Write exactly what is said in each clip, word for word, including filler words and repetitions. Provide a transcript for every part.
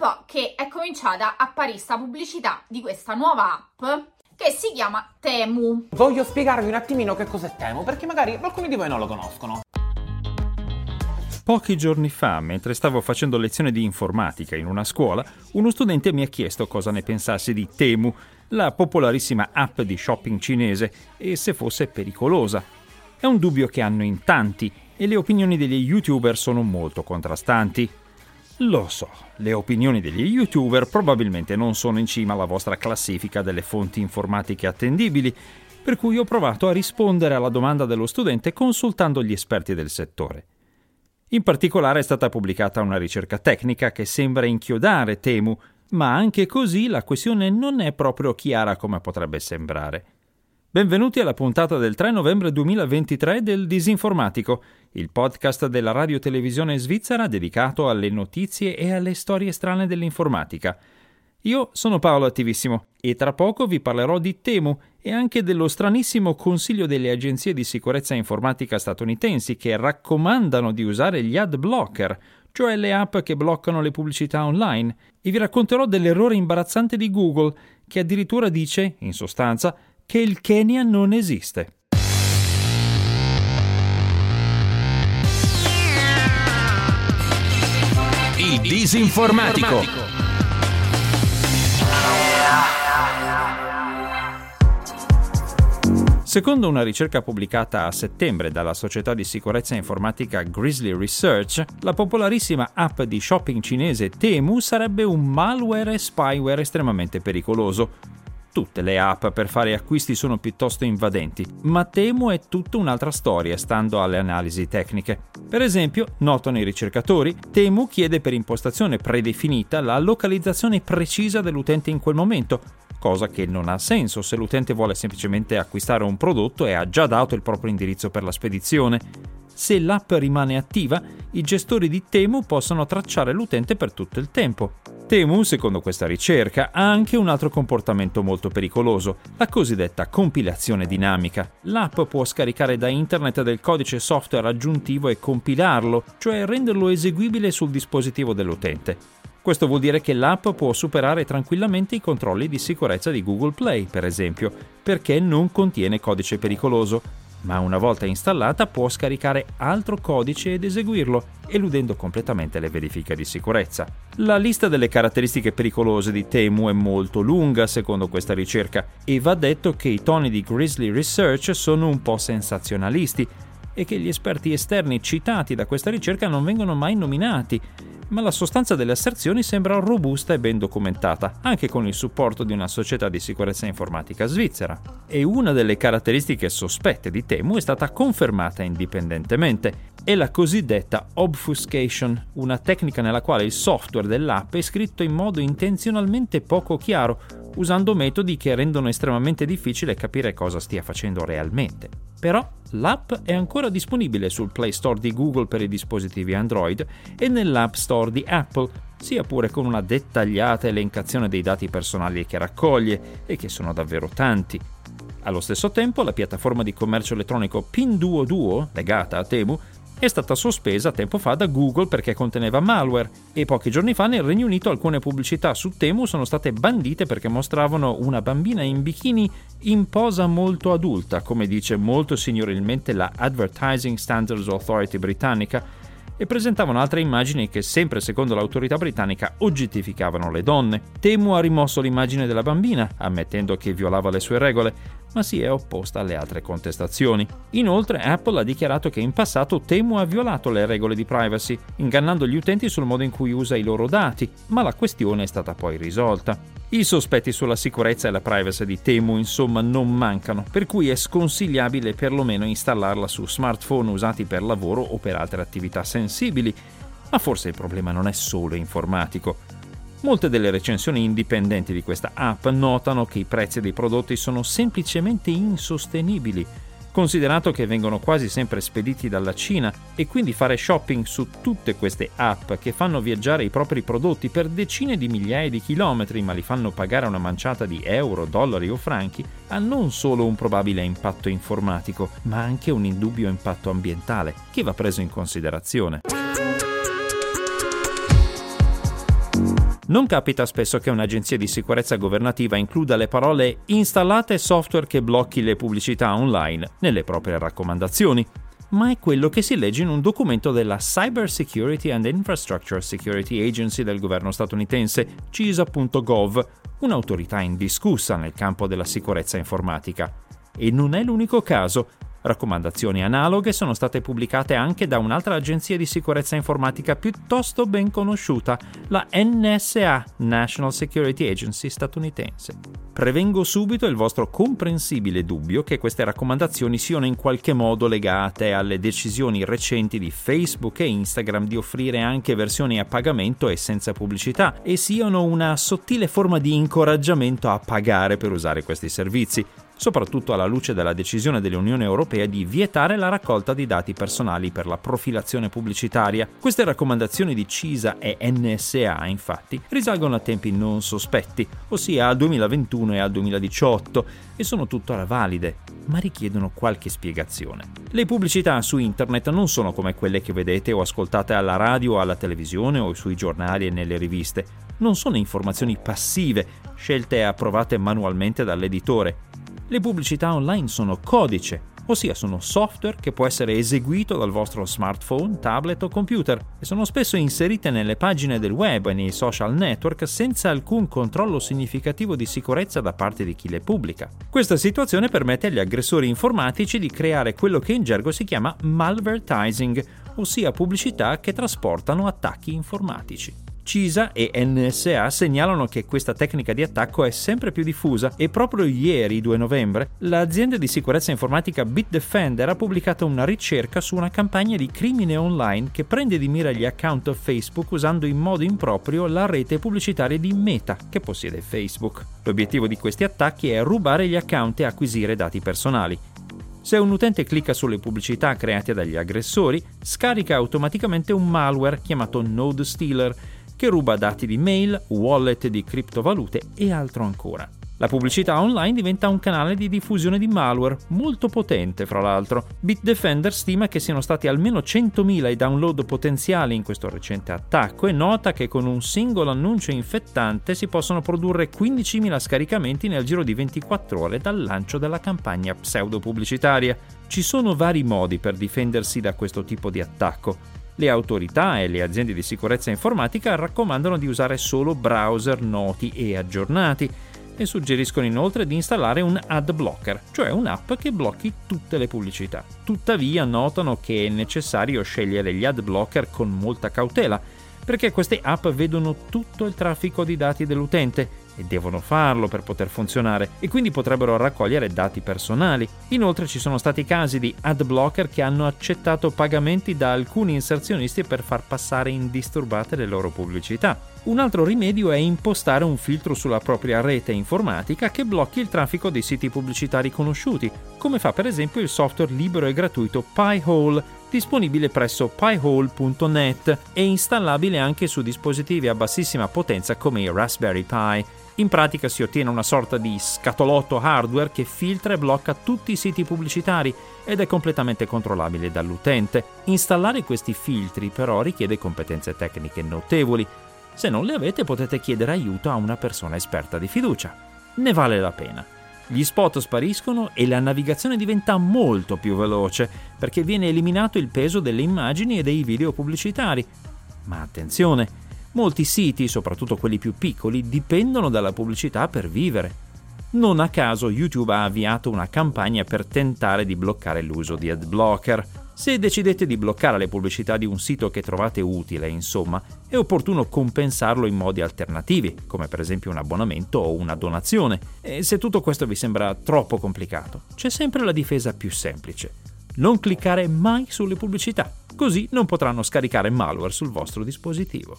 po' che è cominciata a apparire la pubblicità di questa nuova app che si chiama Temu. Voglio spiegarvi un attimino che cos'è Temu, perché magari alcuni di voi non lo conoscono. Pochi giorni fa, mentre stavo facendo lezione di informatica in una scuola, uno studente mi ha chiesto cosa ne pensassi di Temu, la popolarissima app di shopping cinese, e se fosse pericolosa. È un dubbio che hanno in tanti e le opinioni degli YouTuber sono molto contrastanti. Lo so, le opinioni degli YouTuber probabilmente non sono in cima alla vostra classifica delle fonti informatiche attendibili, per cui ho provato a rispondere alla domanda dello studente consultando gli esperti del settore. In particolare è stata pubblicata una ricerca tecnica che sembra inchiodare Temu, ma anche così la questione non è proprio chiara come potrebbe sembrare. Benvenuti alla puntata del tre novembre duemilaventitré del Disinformatico, il podcast della Radiotelevisione Svizzera dedicato alle notizie e alle storie strane dell'informatica. Io sono Paolo Attivissimo e tra poco vi parlerò di Temu e anche dello stranissimo consiglio delle agenzie di sicurezza informatica statunitensi che raccomandano di usare gli ad blocker, cioè le app che bloccano le pubblicità online, e vi racconterò dell'errore imbarazzante di Google che addirittura dice, in sostanza, che il Kenya non esiste. Il Disinformatico. Secondo una ricerca pubblicata a settembre dalla società di sicurezza informatica Grizzly Research, la popolarissima app di shopping cinese Temu sarebbe un malware e spyware estremamente pericoloso. Tutte le app per fare acquisti sono piuttosto invadenti, ma Temu è tutta un'altra storia stando alle analisi tecniche. Per esempio, notano i ricercatori, Temu chiede per impostazione predefinita la localizzazione precisa dell'utente in quel momento, cosa che non ha senso se l'utente vuole semplicemente acquistare un prodotto e ha già dato il proprio indirizzo per la spedizione. Se l'app rimane attiva, i gestori di Temu possono tracciare l'utente per tutto il tempo. Temu, secondo questa ricerca, ha anche un altro comportamento molto pericoloso, la cosiddetta compilazione dinamica. L'app può scaricare da internet del codice software aggiuntivo e compilarlo, cioè renderlo eseguibile sul dispositivo dell'utente. Questo vuol dire che l'app può superare tranquillamente i controlli di sicurezza di Google Play, per esempio, perché non contiene codice pericoloso, ma una volta installata può scaricare altro codice ed eseguirlo, eludendo completamente le verifiche di sicurezza. La lista delle caratteristiche pericolose di Temu è molto lunga, secondo questa ricerca, e va detto che i toni di Grizzly Research sono un po' sensazionalisti e che gli esperti esterni citati da questa ricerca non vengono mai nominati, ma la sostanza delle asserzioni sembra robusta e ben documentata, anche con il supporto di una società di sicurezza informatica svizzera. E una delle caratteristiche sospette di Temu è stata confermata indipendentemente, è la cosiddetta obfuscation, una tecnica nella quale il software dell'app è scritto in modo intenzionalmente poco chiaro, usando metodi che rendono estremamente difficile capire cosa stia facendo realmente. Però l'app è ancora disponibile sul Play Store di Google per i dispositivi Android e nell'App Store di Apple, sia pure con una dettagliata elencazione dei dati personali che raccoglie, e che sono davvero tanti. Allo stesso tempo, la piattaforma di commercio elettronico Pinduoduo, legata a Temu, è stata sospesa tempo fa da Google perché conteneva malware, e pochi giorni fa nel Regno Unito alcune pubblicità su Temu sono state bandite perché mostravano una bambina in bikini in posa molto adulta, come dice molto signorilmente la Advertising Standards Authority britannica, e presentavano altre immagini che, sempre secondo l'autorità britannica, oggettificavano le donne. Temu ha rimosso l'immagine della bambina, ammettendo che violava le sue regole, ma si è opposta alle altre contestazioni. Inoltre, Apple ha dichiarato che in passato Temu ha violato le regole di privacy, ingannando gli utenti sul modo in cui usa i loro dati, ma la questione è stata poi risolta. I sospetti sulla sicurezza e la privacy di Temu, insomma, non mancano, per cui è sconsigliabile perlomeno installarla su smartphone usati per lavoro o per altre attività sensibili, ma forse il problema non è solo informatico. Molte delle recensioni indipendenti di questa app notano che i prezzi dei prodotti sono semplicemente insostenibili, considerato che vengono quasi sempre spediti dalla Cina, e quindi fare shopping su tutte queste app che fanno viaggiare i propri prodotti per decine di migliaia di chilometri, ma li fanno pagare una manciata di euro, dollari o franchi, ha non solo un probabile impatto informatico, ma anche un indubbio impatto ambientale che va preso in considerazione. Non capita spesso che un'agenzia di sicurezza governativa includa le parole «installate software che blocchi le pubblicità online» nelle proprie raccomandazioni, ma è quello che si legge in un documento della Cyber Security and Infrastructure Security Agency del governo statunitense, C I S A punto gov, un'autorità indiscussa nel campo della sicurezza informatica. E non è l'unico caso. Raccomandazioni analoghe sono state pubblicate anche da un'altra agenzia di sicurezza informatica piuttosto ben conosciuta, la N S A, National Security Agency statunitense. Prevengo subito il vostro comprensibile dubbio che queste raccomandazioni siano in qualche modo legate alle decisioni recenti di Facebook e Instagram di offrire anche versioni a pagamento e senza pubblicità, e siano una sottile forma di incoraggiamento a pagare per usare questi servizi, soprattutto alla luce della decisione dell'Unione Europea di vietare la raccolta di dati personali per la profilazione pubblicitaria. Queste raccomandazioni di C I S A e N S A, infatti, risalgono a tempi non sospetti, ossia al duemilaventuno e al duemiladiciotto, e sono tuttora valide, ma richiedono qualche spiegazione. Le pubblicità su internet non sono come quelle che vedete o ascoltate alla radio o alla televisione o sui giornali e nelle riviste. Non sono informazioni passive, scelte e approvate manualmente dall'editore. Le pubblicità online sono codice, ossia sono software che può essere eseguito dal vostro smartphone, tablet o computer, e sono spesso inserite nelle pagine del web e nei social network senza alcun controllo significativo di sicurezza da parte di chi le pubblica. Questa situazione permette agli aggressori informatici di creare quello che in gergo si chiama malvertising, ossia pubblicità che trasportano attacchi informatici. C I S A e N S A segnalano che questa tecnica di attacco è sempre più diffusa, e proprio ieri, due novembre, l'azienda di sicurezza informatica Bitdefender ha pubblicato una ricerca su una campagna di crimine online che prende di mira gli account Facebook usando in modo improprio la rete pubblicitaria di Meta, che possiede Facebook. L'obiettivo di questi attacchi è rubare gli account e acquisire dati personali. Se un utente clicca sulle pubblicità create dagli aggressori, scarica automaticamente un malware chiamato Node Stealer, che ruba dati di mail, wallet di criptovalute e altro ancora. La pubblicità online diventa un canale di diffusione di malware, molto potente fra l'altro. Bitdefender stima che siano stati almeno centomila i download potenziali in questo recente attacco, e nota che con un singolo annuncio infettante si possono produrre quindicimila scaricamenti nel giro di ventiquattro ore dal lancio della campagna pseudo-pubblicitaria. Ci sono vari modi per difendersi da questo tipo di attacco. Le autorità e le aziende di sicurezza informatica raccomandano di usare solo browser noti e aggiornati, e suggeriscono inoltre di installare un ad blocker, cioè un'app che blocchi tutte le pubblicità. Tuttavia notano che è necessario scegliere gli ad blocker con molta cautela, perché queste app vedono tutto il traffico di dati dell'utente e devono farlo per poter funzionare, e quindi potrebbero raccogliere dati personali. Inoltre ci sono stati casi di ad blocker che hanno accettato pagamenti da alcuni inserzionisti per far passare indisturbate le loro pubblicità. Un altro rimedio è impostare un filtro sulla propria rete informatica che blocchi il traffico dei siti pubblicitari conosciuti, come fa per esempio il software libero e gratuito Pi-hole, disponibile presso pi hole punto net e installabile anche su dispositivi a bassissima potenza come i Raspberry Pi. In pratica si ottiene una sorta di scatolotto hardware che filtra e blocca tutti i siti pubblicitari ed è completamente controllabile dall'utente. Installare questi filtri però richiede competenze tecniche notevoli. Se non le avete potete chiedere aiuto a una persona esperta di fiducia. Ne vale la pena. Gli spot spariscono e la navigazione diventa molto più veloce, perché viene eliminato il peso delle immagini e dei video pubblicitari. Ma attenzione, molti siti, soprattutto quelli più piccoli, dipendono dalla pubblicità per vivere. Non a caso YouTube ha avviato una campagna per tentare di bloccare l'uso di adblocker. Se decidete di bloccare le pubblicità di un sito che trovate utile, insomma, è opportuno compensarlo in modi alternativi, come per esempio un abbonamento o una donazione. E se tutto questo vi sembra troppo complicato, c'è sempre la difesa più semplice. Non cliccare mai sulle pubblicità, così non potranno scaricare malware sul vostro dispositivo.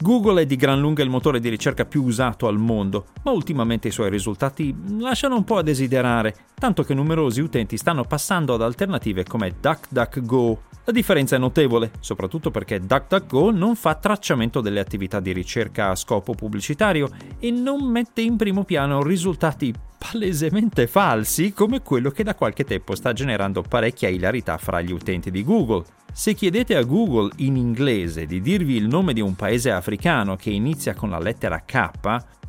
Google è di gran lunga il motore di ricerca più usato al mondo, ma ultimamente i suoi risultati lasciano un po' a desiderare, tanto che numerosi utenti stanno passando ad alternative come DuckDuckGo. La differenza è notevole, soprattutto perché DuckDuckGo non fa tracciamento delle attività di ricerca a scopo pubblicitario e non mette in primo piano risultati palesemente falsi, come quello che da qualche tempo sta generando parecchia ilarità fra gli utenti di Google. Se chiedete a Google in inglese di dirvi il nome di un paese africano che inizia con la lettera K,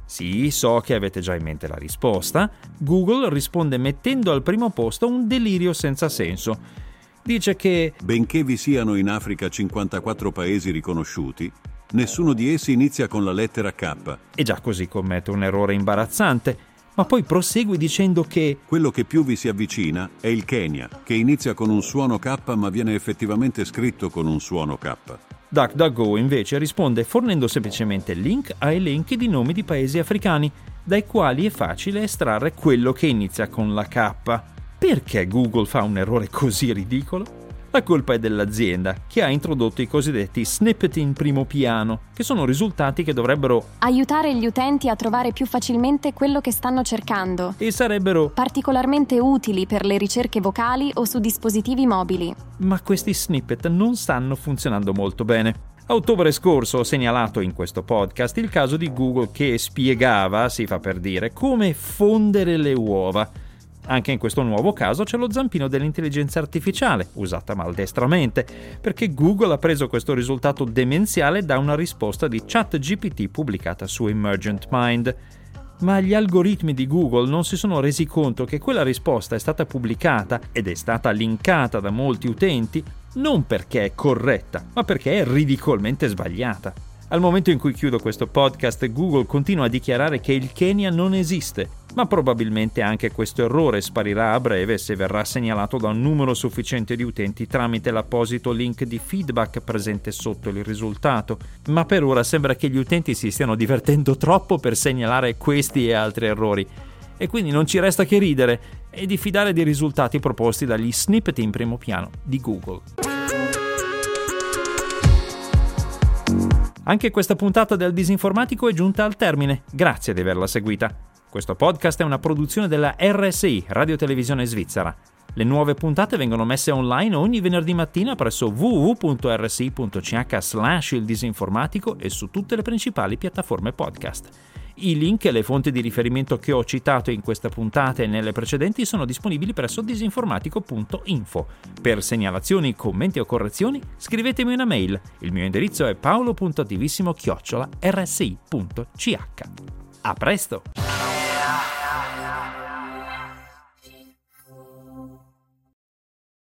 sì, so che avete già in mente la risposta, Google risponde mettendo al primo posto un delirio senza senso. Dice che, benché vi siano in Africa cinquantaquattro paesi riconosciuti, nessuno di essi inizia con la lettera K. E già così commette un errore imbarazzante. Ma poi prosegue dicendo che quello che più vi si avvicina è il Kenya, che inizia con un suono K ma viene effettivamente scritto con un suono K. DuckDuckGo invece risponde fornendo semplicemente link a elenchi di nomi di paesi africani, dai quali è facile estrarre quello che inizia con la K. Perché Google fa un errore così ridicolo? La colpa è dell'azienda, che ha introdotto i cosiddetti snippet in primo piano, che sono risultati che dovrebbero aiutare gli utenti a trovare più facilmente quello che stanno cercando e sarebbero particolarmente utili per le ricerche vocali o su dispositivi mobili. Ma questi snippet non stanno funzionando molto bene. A ottobre scorso ho segnalato in questo podcast il caso di Google che spiegava, si fa per dire, come fondere le uova. Anche in questo nuovo caso c'è lo zampino dell'intelligenza artificiale, usata maldestramente, perché Google ha preso questo risultato demenziale da una risposta di ChatGPT pubblicata su Emergent Mind. Ma gli algoritmi di Google non si sono resi conto che quella risposta è stata pubblicata ed è stata linkata da molti utenti, non perché è corretta, ma perché è ridicolmente sbagliata. Al momento in cui chiudo questo podcast, Google continua a dichiarare che il Kenya non esiste, ma probabilmente anche questo errore sparirà a breve se verrà segnalato da un numero sufficiente di utenti tramite l'apposito link di feedback presente sotto il risultato. Ma per ora sembra che gli utenti si stiano divertendo troppo per segnalare questi e altri errori, e quindi non ci resta che ridere e diffidare dei risultati proposti dagli snippet in primo piano di Google. Anche questa puntata del Disinformatico è giunta al termine, grazie di averla seguita. Questo podcast è una produzione della R S I, Radiotelevisione Svizzera. Le nuove puntate vengono messe online ogni venerdì mattina presso w w w punto r s i punto c h slash il disinformatico e su tutte le principali piattaforme podcast. I link e le fonti di riferimento che ho citato in questa puntata e nelle precedenti sono disponibili presso disinformatico punto info. Per segnalazioni, commenti o correzioni, scrivetemi una mail. Il mio indirizzo è paolo punto attivissimo chiocciola r s i punto c h. A presto!